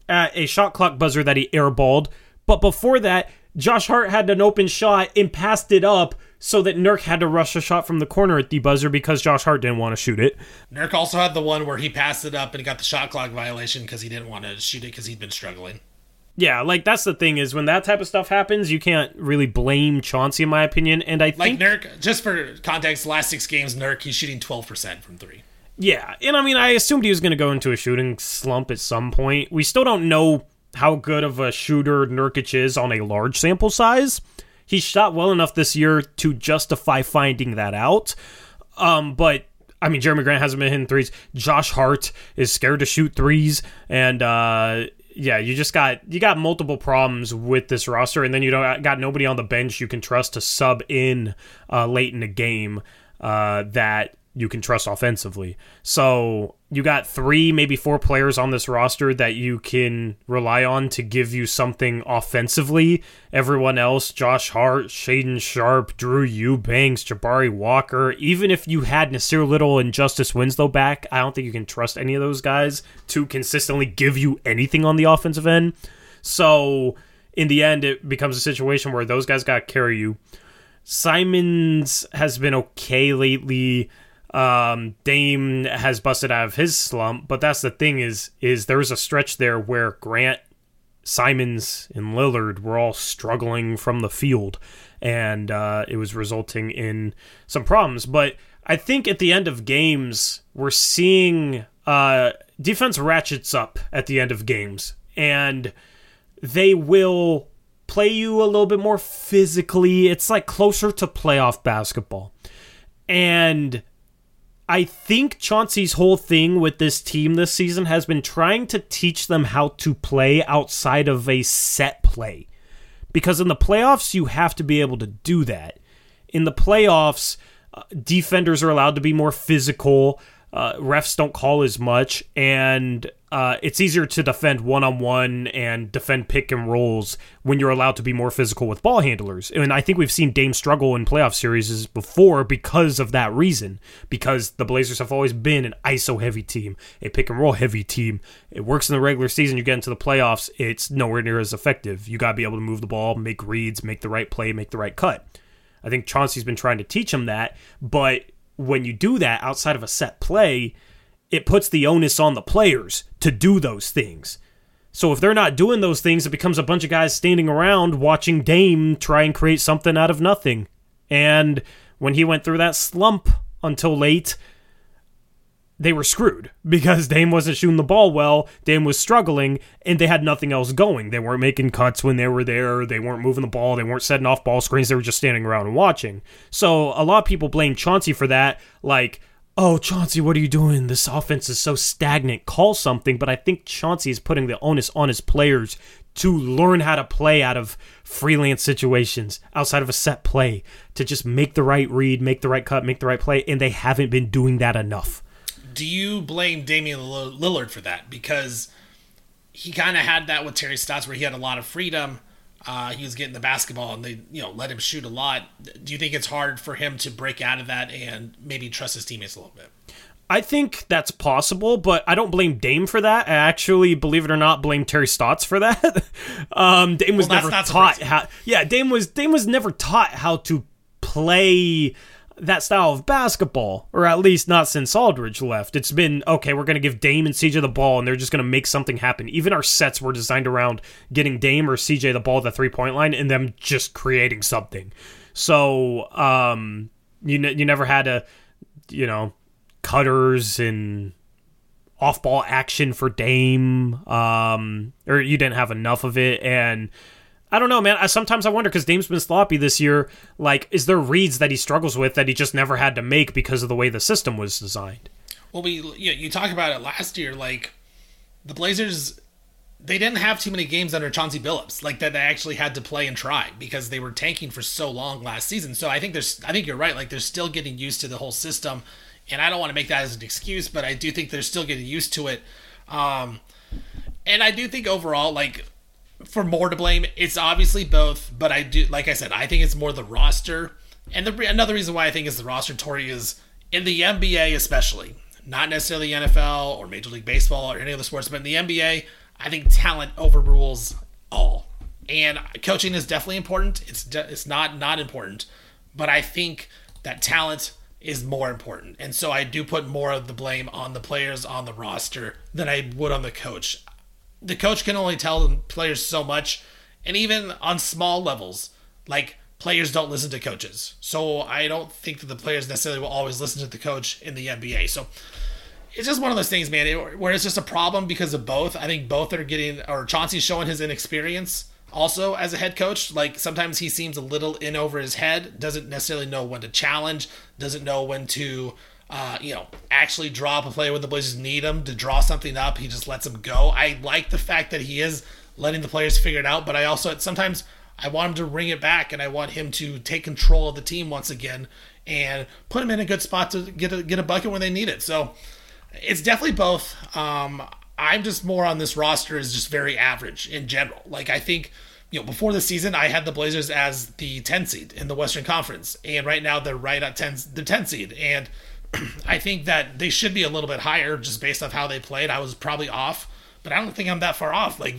at a shot clock buzzer that he airballed. But before that, Josh Hart had an open shot and passed it up so that Nurk had to rush a shot from the corner at the buzzer because Josh Hart didn't want to shoot it. Nurk also had the one where he passed it up and got the shot clock violation because he didn't want to shoot it because he'd been struggling. Yeah, like, that's the thing is when that type of stuff happens, you can't really blame Chauncey, in my opinion. And I think... Like, Nurk, just for context, last six games, Nurk, he's shooting 12% from three. Yeah, and I mean, I assumed he was going to go into a shooting slump at some point. We still don't know how good of a shooter Nurkic is on a large sample size. He shot well enough this year to justify finding that out. But... I mean, Jerami Grant hasn't been hitting threes. Josh Hart is scared to shoot threes. And, yeah, you got multiple problems with this roster. And then you don't got nobody on the bench you can trust to sub in late in the game that you can trust offensively. So you got three, maybe four players on this roster that you can rely on to give you something offensively. Everyone else, Josh Hart, Shaedon Sharpe, Drew Eubanks, Jabari Walker. Even if you had Nasir Little and Justice Winslow back, I don't think you can trust any of those guys to consistently give you anything on the offensive end. So in the end, it becomes a situation where those guys got to carry you. Simons has been okay lately. Dame has busted out of his slump, but that's the thing is there was a stretch there where Grant, Simons, and Lillard were all struggling from the field, and it was resulting in some problems. But I think at the end of games, we're seeing defense ratchets up at the end of games, and they will play you a little bit more physically. It's like closer to playoff basketball. And I think Chauncey's whole thing with this team this season has been trying to teach them how to play outside of a set play. Because in the playoffs, you have to be able to do that. In the playoffs, defenders are allowed to be more physical. Refs don't call as much. And it's easier to defend one-on-one and defend pick and rolls when you're allowed to be more physical with ball handlers. And I think we've seen Dame struggle in playoff series before because of that reason, because the Blazers have always been an ISO-heavy team, a pick-and-roll-heavy team. It works in the regular season. You get into the playoffs, it's nowhere near as effective. You got to be able to move the ball, make reads, make the right play, make the right cut. I think Chauncey's been trying to teach him that, but when you do that outside of a set play, it puts the onus on the players to do those things. So if they're not doing those things, it becomes a bunch of guys standing around watching Dame try and create something out of nothing. And when he went through that slump until late, they were screwed because Dame wasn't shooting the ball well, Dame was struggling, and they had nothing else going. They weren't making cuts when they were there, they weren't moving the ball, they weren't setting off ball screens, they were just standing around and watching. So a lot of people blame Chauncey for that, like, oh, Chauncey, what are you doing? This offense is so stagnant. Call something. But I think Chauncey is putting the onus on his players to learn how to play out of freelance situations, outside of a set play, to just make the right read, make the right cut, make the right play, and they haven't been doing that enough. Do you blame Damian Lillard for that? Because he kind of had that with Terry Stotts where he had a lot of freedom. He was getting the basketball and they, let him shoot a lot. Do you think it's hard for him to break out of that and maybe trust his teammates a little bit? I think that's possible, but I don't blame Dame for that. I actually, believe it or not, blame Terry Stotts for that. Dame was never taught how. Yeah, Dame was never taught how to play that style of basketball, or at least not since Aldridge left. It's been, okay, we're going to give Dame and CJ the ball, and they're just going to make something happen. Even our sets were designed around getting Dame or CJ the ball at the three-point line and them just creating something. So you never had a, cutters and off-ball action for Dame, or you didn't have enough of it, and I don't know, man. Sometimes I wonder, because Dame's been sloppy this year, like, is there reads that he struggles with that he just never had to make because of the way the system was designed? Well, you talk about it last year, like, the Blazers, they didn't have too many games under Chauncey Billups, like, that they actually had to play and try, because they were tanking for so long last season. So I think you're right, like, they're still getting used to the whole system, and I don't want to make that as an excuse, but I do think they're still getting used to it. And I do think overall, like, for more to blame, it's obviously both, but I do, like I said, I think it's more the roster. And another reason why I think it's the roster, Tori, is in the NBA especially, not necessarily the NFL or Major League Baseball or any other sports, but in the NBA, I think talent overrules all. And coaching is definitely important. It's not important, but I think that talent is more important. And so I do put more of the blame on the players on the roster than I would on the coach. the coach can only tell the players so much. And even on small levels, like, players don't listen to coaches. So I don't think that the players necessarily will always listen to the coach in the NBA. So it's just one of those things, man, where it's just a problem because of both. I think both are getting, or Chauncey's showing his inexperience also as a head coach. Like, sometimes he seems a little in over his head, doesn't necessarily know when to challenge, doesn't know when to, actually draw up a play when the Blazers need him to draw something up. He just lets them go. I like the fact that he is letting the players figure it out, but I also, sometimes I want him to bring it back, and I want him to take control of the team once again and put him in a good spot to get a bucket when they need it. So it's definitely both. I'm just more on this roster is just very average in general. Like, I think, before the season, I had the Blazers as the 10 seed in the Western Conference, and right now they're right at 10, the 10 seed. And I think that they should be a little bit higher just based off how they played. I was probably off, but I don't think I'm that far off. Like,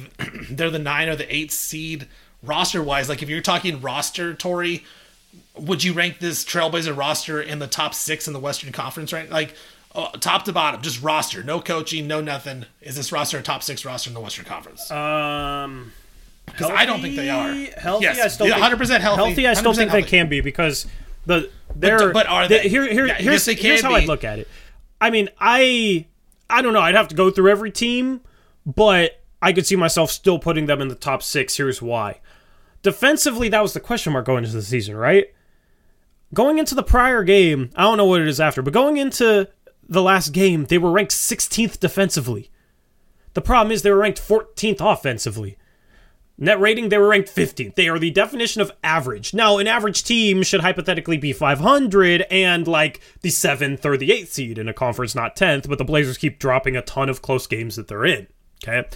they're the 9 or the 8 seed roster-wise. Like, if you're talking roster, Tori, would you rank this Trailblazer roster in the top 6 in the Western Conference, right? Like, top to bottom, just roster, no coaching, no nothing. Is this roster a top 6 roster in the Western Conference? Because I don't think they are. Healthy, yes. I still 100% healthy. Healthy, I still think healthy. They can be because but are they? Here's how I look at it. I mean, I don't know. I'd have to go through every team, but I could see myself still putting them in the top 6. Here's why. Defensively, that was the question mark going into the season, right? Going into the prior game, I don't know what it is after, but going into the last game, they were ranked 16th defensively. The problem is they were ranked 14th offensively. Net rating, they were ranked 15th. They are the definition of average. Now, an average team should hypothetically be 500 and like the 7th or the 8th seed in a conference, not 10th, but the Blazers keep dropping a ton of close games that they're in. Okay?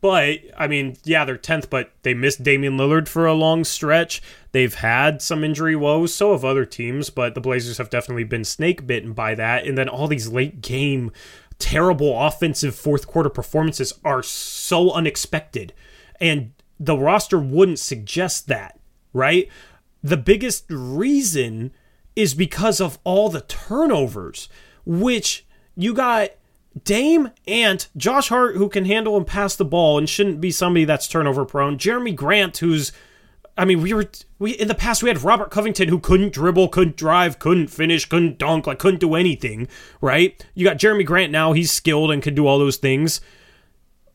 But, I mean, yeah, they're 10th, but they missed Damian Lillard for a long stretch. They've had some injury woes, so have other teams, but the Blazers have definitely been snake-bitten by that. And then all these late-game, terrible offensive fourth-quarter performances are so unexpected. And the roster wouldn't suggest that, right? The biggest reason is because of all the turnovers, which you got Dame and Josh Hart, who can handle and pass the ball and shouldn't be somebody that's turnover prone. Jerami Grant, who's, I mean, we in the past we had Robert Covington, who couldn't dribble, couldn't drive, couldn't finish, couldn't dunk, like couldn't do anything, right? You got Jerami Grant now, he's skilled and can do all those things.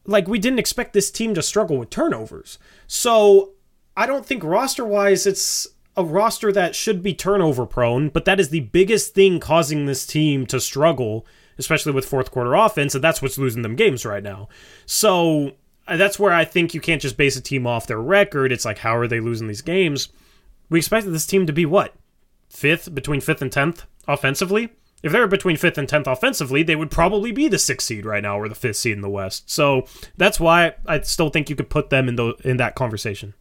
Like, we didn't expect this team to struggle with turnovers. So I don't think roster-wise it's a roster that should be turnover prone, but that is the biggest thing causing this team to struggle, especially with fourth quarter offense, and that's what's losing them games right now. So that's where I think you can't just base a team off their record. It's like, how are they losing these games? We expected this team to be what? Between 5th and 10th offensively? If they were between 5th and 10th offensively, they would probably be the 6th seed right now or the 5th seed in the West. So that's why I still think you could put them in that conversation.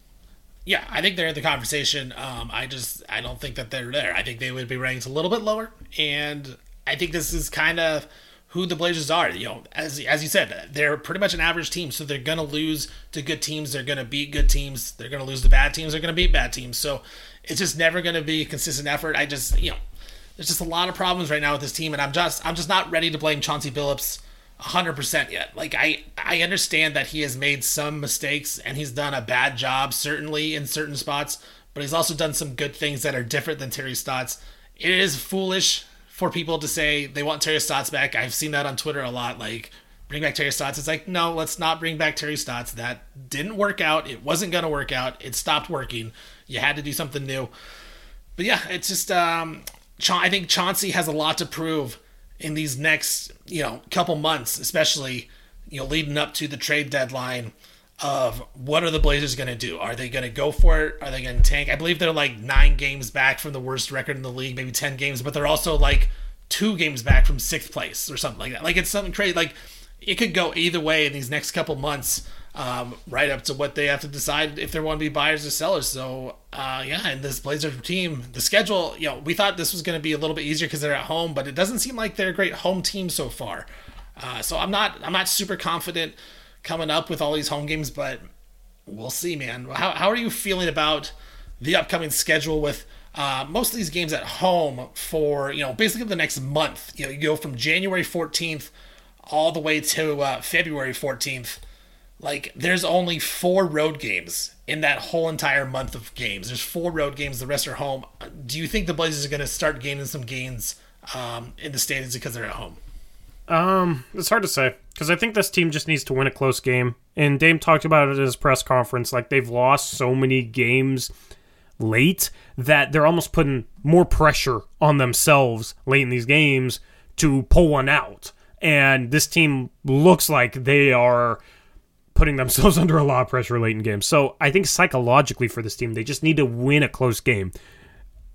Yeah, I think they're in the conversation. I don't think that they're there. I think they would be ranked a little bit lower, and I think this is kind of who the Blazers are. As you said, they're pretty much an average team, so they're going to lose to good teams. They're going to beat good teams. They're going to lose to bad teams. They're going to beat bad teams. So it's just never going to be a consistent effort. I just, there's just a lot of problems right now with this team, and I'm just not ready to blame Chauncey Billups 100% yet. Like, I understand that he has made some mistakes, and he's done a bad job, certainly in certain spots, but he's also done some good things that are different than Terry Stotts. It is foolish for people to say they want Terry Stotts back. I've seen that on Twitter a lot, like, bring back Terry Stotts. It's like, no, let's not bring back Terry Stotts. That didn't work out. It wasn't going to work out. It stopped working. You had to do something new. But yeah, it's just, I think Chauncey has a lot to prove in these next, couple months, especially, leading up to the trade deadline, of what are the Blazers going to do? Are they going to go for it? Are they going to tank? I believe they're like 9 games back from the worst record in the league, maybe 10 games, but they're also like 2 games back from 6th place or something like that. Like, it's something crazy. Like, it could go either way in these next couple months, right up to what they have to decide if they want to be buyers or sellers. So, and this Blazers team, the schedule, we thought this was going to be a little bit easier because they're at home, but it doesn't seem like they're a great home team so far. So I'm not super confident coming up with all these home games, but we'll see, man. How are you feeling about the upcoming schedule with most of these games at home for, basically the next month? You go from January 14th all the way to February 14th. Like, there's only 4 road games in that whole entire month of games. There's 4 road games. The rest are home. Do you think the Blazers are going to start gaining some gains in the standings because they're at home? It's hard to say, because I think this team just needs to win a close game. And Dame talked about it at his press conference. Like, they've lost so many games late that they're almost putting more pressure on themselves late in these games to pull one out. And this team looks like they are putting themselves under a lot of pressure late in games. So I think psychologically for this team, they just need to win a close game.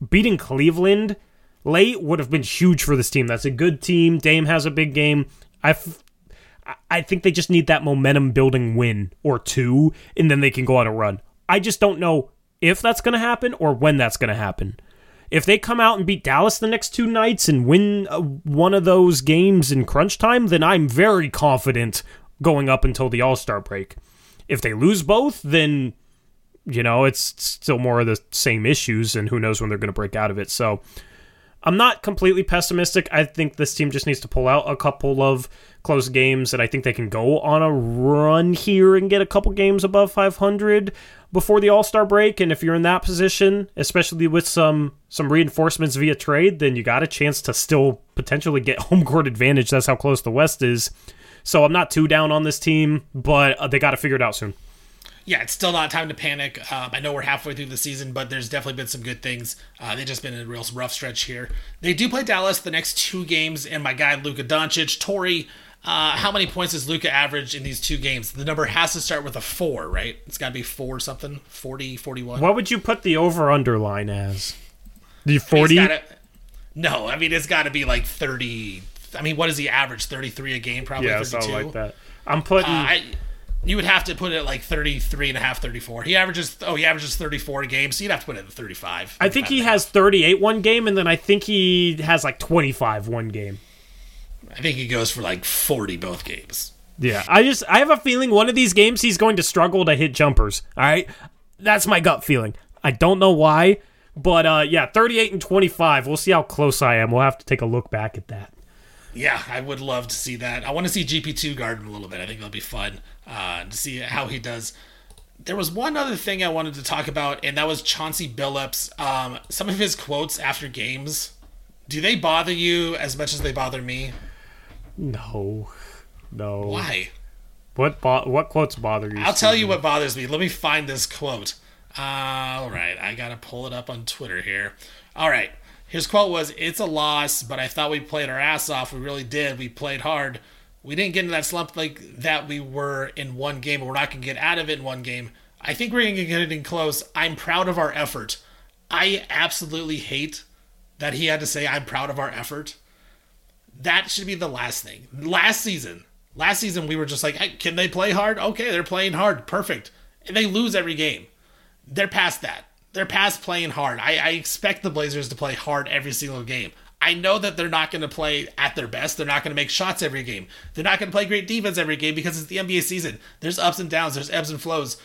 Beating Cleveland late would have been huge for this team. That's a good team. Dame has a big game. I think they just need that momentum-building win or two, and then they can go on a run. I just don't know if that's going to happen or when that's going to happen. If they come out and beat Dallas the next 2 nights and win one of those games in crunch time, then I'm very confident going up until the All-Star break. If they lose both, then, you know, it's still more of the same issues, and who knows when they're going to break out of it. So I'm not completely pessimistic. I think this team just needs to pull out a couple of close games, and I think they can go on a run here and get a couple games above 500 before the All-Star break. And if you're in that position, especially with some reinforcements via trade, then you got a chance to still potentially get home court advantage. That's how close the West is. So I'm not too down on this team, but they got to figure it out soon. Yeah, it's still not time to panic. I know we're halfway through the season, but there's definitely been some good things. They've just been in a real rough stretch here. They do play Dallas the next 2 games, and my guy Luka Doncic. Tori, how many points does Luka average in these 2 games? The number has to start with a 4, right? It's got to be 4 something, 40, 41. What would you put the over-under line as? The 40? It's got to be like 30. I mean, what does he average? 33 a game, probably. Yeah, 32? Something like that. I'm putting. You would have to put it at like 33 and a half, 34. He averages 34 a game, so you'd have to put it at 35. I think he has 38 one game, and then I think he has like 25 one game. I think he goes for like 40 both games. Yeah, I have a feeling one of these games he's going to struggle to hit jumpers. All right, that's my gut feeling. I don't know why, but 38 and 25. We'll see how close I am. We'll have to take a look back at that. Yeah, I would love to see that. I want to see GP2 guard him a little bit. I think that'll be fun to see how he does. There was one other thing I wanted to talk about, and that was Chauncey Billups. Some of his quotes after games. Do they bother you as much as they bother me? No. Why? What quotes bother you? I'll tell you what bothers me. Let me find this quote. All right, I got to pull it up on Twitter here. All right. His quote was, "It's a loss, but I thought we played our ass off. We really did. We played hard. We didn't get into that slump like that we were in one game, but we're not going to get out of it in one game. I think we're going to get it in close. I'm proud of our effort." I absolutely hate that he had to say, "I'm proud of our effort." That should be the last thing. Last season, we were just like, "Hey, can they play hard? Okay, they're playing hard. Perfect." And they lose every game. They're past that. They're past playing hard. I expect the Blazers to play hard every single game. I know that they're not going to play at their best. They're not going to make shots every game. They're not going to play great defense every game because it's the NBA season. There's ups and downs. There's ebbs and flows.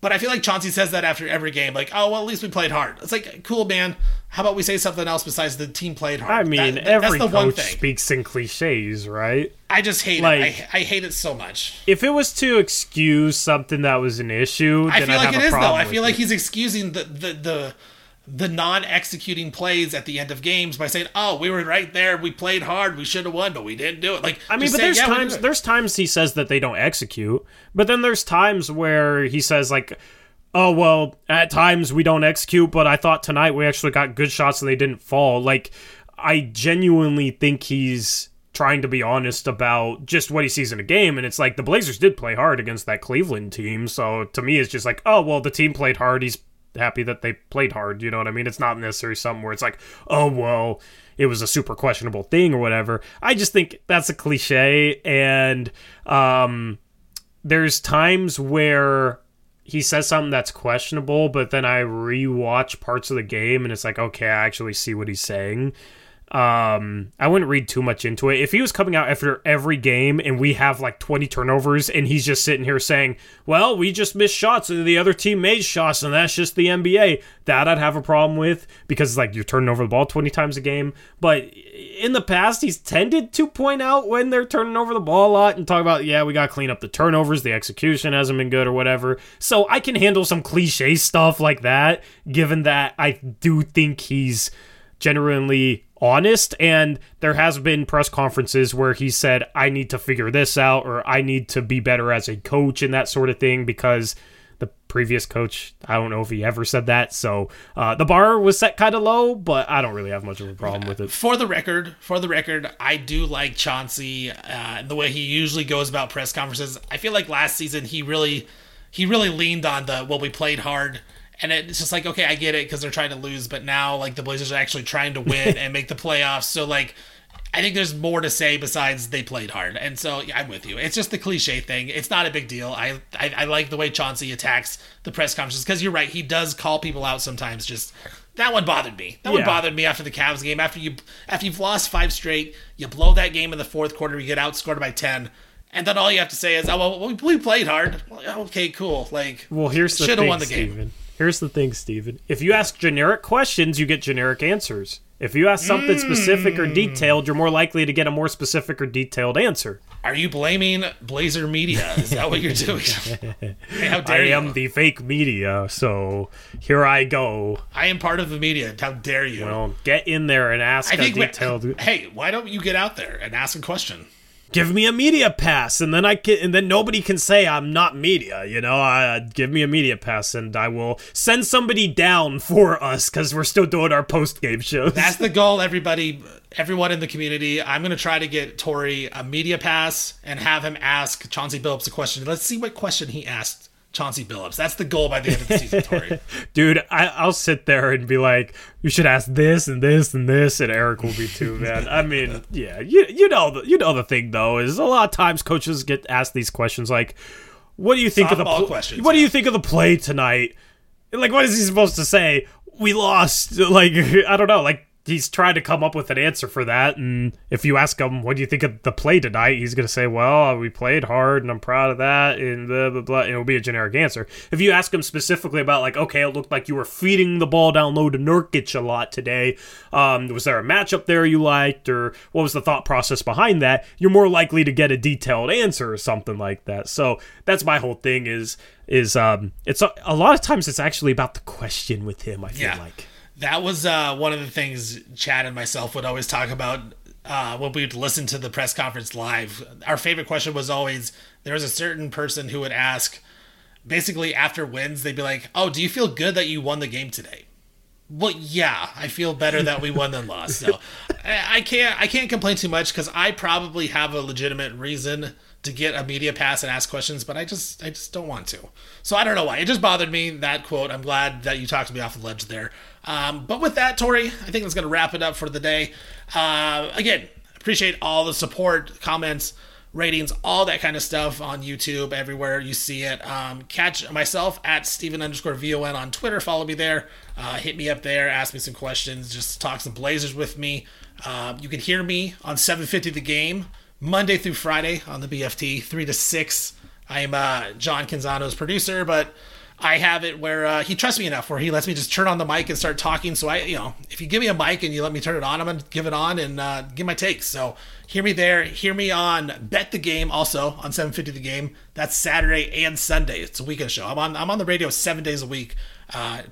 But I feel like Chauncey says that after every game. Like, "Oh, well, at least we played hard." It's like, cool, man. How about we say something else besides "the team played hard"? I mean, every coach speaks in cliches, right? I just hate it. I hate it so much. If it was to excuse something that was an issue, then I'd have a problem with it. I feel like it is, though. I feel like he's excusing the non-executing plays at the end of games by saying, "Oh, we were right there. We played hard. We should have won, but we didn't do it." Like, I mean, but there's times he says that they don't execute, but then there's times where he says like, "Oh, well, at times we don't execute, but I thought tonight we actually got good shots and they didn't fall." Like, I genuinely think he's trying to be honest about just what he sees in a game, and it's like the Blazers did play hard against that Cleveland team. So to me, it's just like, "Oh, well, the team played hard. He's happy that they played hard." You know what I mean? It's not necessarily something where it's like, "Oh, well, it was a super questionable thing" or whatever. I just think that's a cliche, and there's times where he says something that's questionable, but then I rewatch parts of the game and it's like, okay, I actually see what he's saying. I wouldn't read too much into it. If he was coming out after every game and we have like 20 turnovers and he's just sitting here saying, well, we just missed shots and the other team made shots and that's just the NBA, that I'd have a problem with, because like you're turning over the ball 20 times a game. But in the past, he's tended to point out when they're turning over the ball a lot and talk about, yeah, we got to clean up the turnovers, the execution hasn't been good or whatever. So I can handle some cliche stuff like that, given that I do think he's genuinely honest, and there has been press conferences where he said, I need to figure this out, or I need to be better as a coach and that sort of thing, because the previous coach, I don't know if he ever said that. So the bar was set kind of low, but I don't really have much of a problem with it. For the record, I do like Chauncey and the way he usually goes about press conferences. I feel like last season he really leaned on the, well, we played hard. And it's just like, okay, I get it, because they're trying to lose, but now like the Blazers are actually trying to win and make the playoffs. So like, I think there's more to say besides they played hard. And so yeah, I'm with you. It's just the cliche thing. It's not a big deal. I like the way Chauncey attacks the press conferences, because you're right, he does call people out sometimes. Just that one bothered me. That one bothered me after the Cavs game. After you've lost 5 straight, you blow that game in the fourth quarter, you get outscored by 10. And then all you have to say is, oh, well, we played hard. Well, okay, cool. Like, well, here's the should have won the game. Here's the thing, Steven. If you ask generic questions, you get generic answers. If you ask something specific or detailed, you're more likely to get a more specific or detailed answer. Are you blaming Blazer media? Is that what you're doing? Hey, how dare you? I am the fake media, so here I go. I am part of the media. How dare you? Well, get in there and ask a detailed... Hey, why don't you get out there and ask a question? Give me a media pass, and then nobody can say I'm not media. You know, give me a media pass, and I will send somebody down for us, because we're still doing our post game shows. That's the goal, everybody. Everyone in the community, I'm going to try to get Tori a media pass and have him ask Chauncey Billups a question. Let's see what question he asked Chauncey Billups. That's the goal by the end of the season, Tori. Dude, I'll sit there and be like, you should ask this and this and this, and Eric will be too, man. I mean, yeah, you know the thing though is a lot of times coaches get asked these questions like, what do you think do you think of the play tonight? Like, what is he supposed to say? We lost. Like, I don't know. Like, he's trying to come up with an answer for that, and if you ask him, what do you think of the play tonight? He's going to say, well, we played hard, and I'm proud of that, and blah, blah, blah, and it'll be a generic answer. If you ask him specifically about, like, okay, it looked like you were feeding the ball down low to Nurkic a lot today, was there a matchup there you liked, or what was the thought process behind that, you're more likely to get a detailed answer or something like that. So that's my whole thing is it's a lot of times it's actually about the question with him, I feel like. That was one of the things Chad and myself would always talk about when we'd listen to the press conference live. Our favorite question was always, there was a certain person who would ask, basically after wins, they'd be like, oh, do you feel good that you won the game today? Well, yeah, I feel better that we won than lost. So I can't complain too much, because I probably have a legitimate reason to get a media pass and ask questions, but I just don't want to. So I don't know why. It just bothered me, that quote. I'm glad that you talked me off the ledge there. But with that, Tori, I think that's going to wrap it up for the day. Again, appreciate all the support, comments, ratings, all that kind of stuff on YouTube, everywhere you see it. Catch myself at Steven_VON on Twitter. Follow me there. Hit me up there. Ask me some questions. Just talk some Blazers with me. You can hear me on 750 The Game, Monday through Friday on the BFT, 3 to 6. I am John Canzano's producer, but I have it where he trusts me enough where he lets me just turn on the mic and start talking. So if you give me a mic and you let me turn it on, I'm going to give it on and give my takes. So hear me there. Hear me on Bet the Game also on 750 The Game. That's Saturday and Sunday. It's a weekend show. I'm on the radio 7 days a week.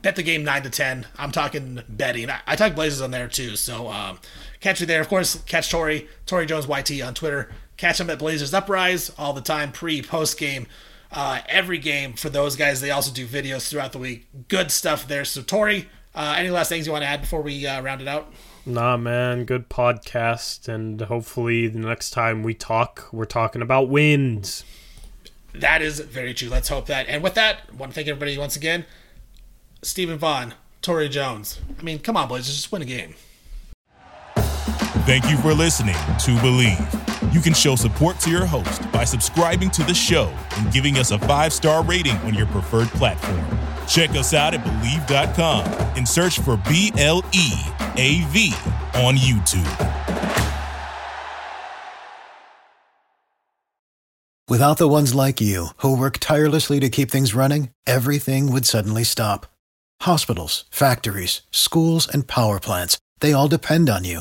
Bet the Game 9 to 10. I'm talking betting. I talk Blazers on there too. So catch you there. Of course, catch Tori Jones YT on Twitter. Catch him at Blazers Uprise all the time, pre, post game. Every game for those guys. They also do videos throughout the week. Good stuff there. So, Tori, any last things you want to add before we round it out? Nah, man. Good podcast. And hopefully the next time we talk, we're talking about wins. That is very true. Let's hope that. And with that, I want to thank everybody once again. Stephen Vaughn, Tori Jones. I mean, come on, boys. Just win a game. Thank you for listening to Believe. You can show support to your host by subscribing to the show and giving us a 5-star rating on your preferred platform. Check us out at Believe.com and search for BLEAV on YouTube. Without the ones like you, who work tirelessly to keep things running, everything would suddenly stop. Hospitals, factories, schools, and power plants, they all depend on you.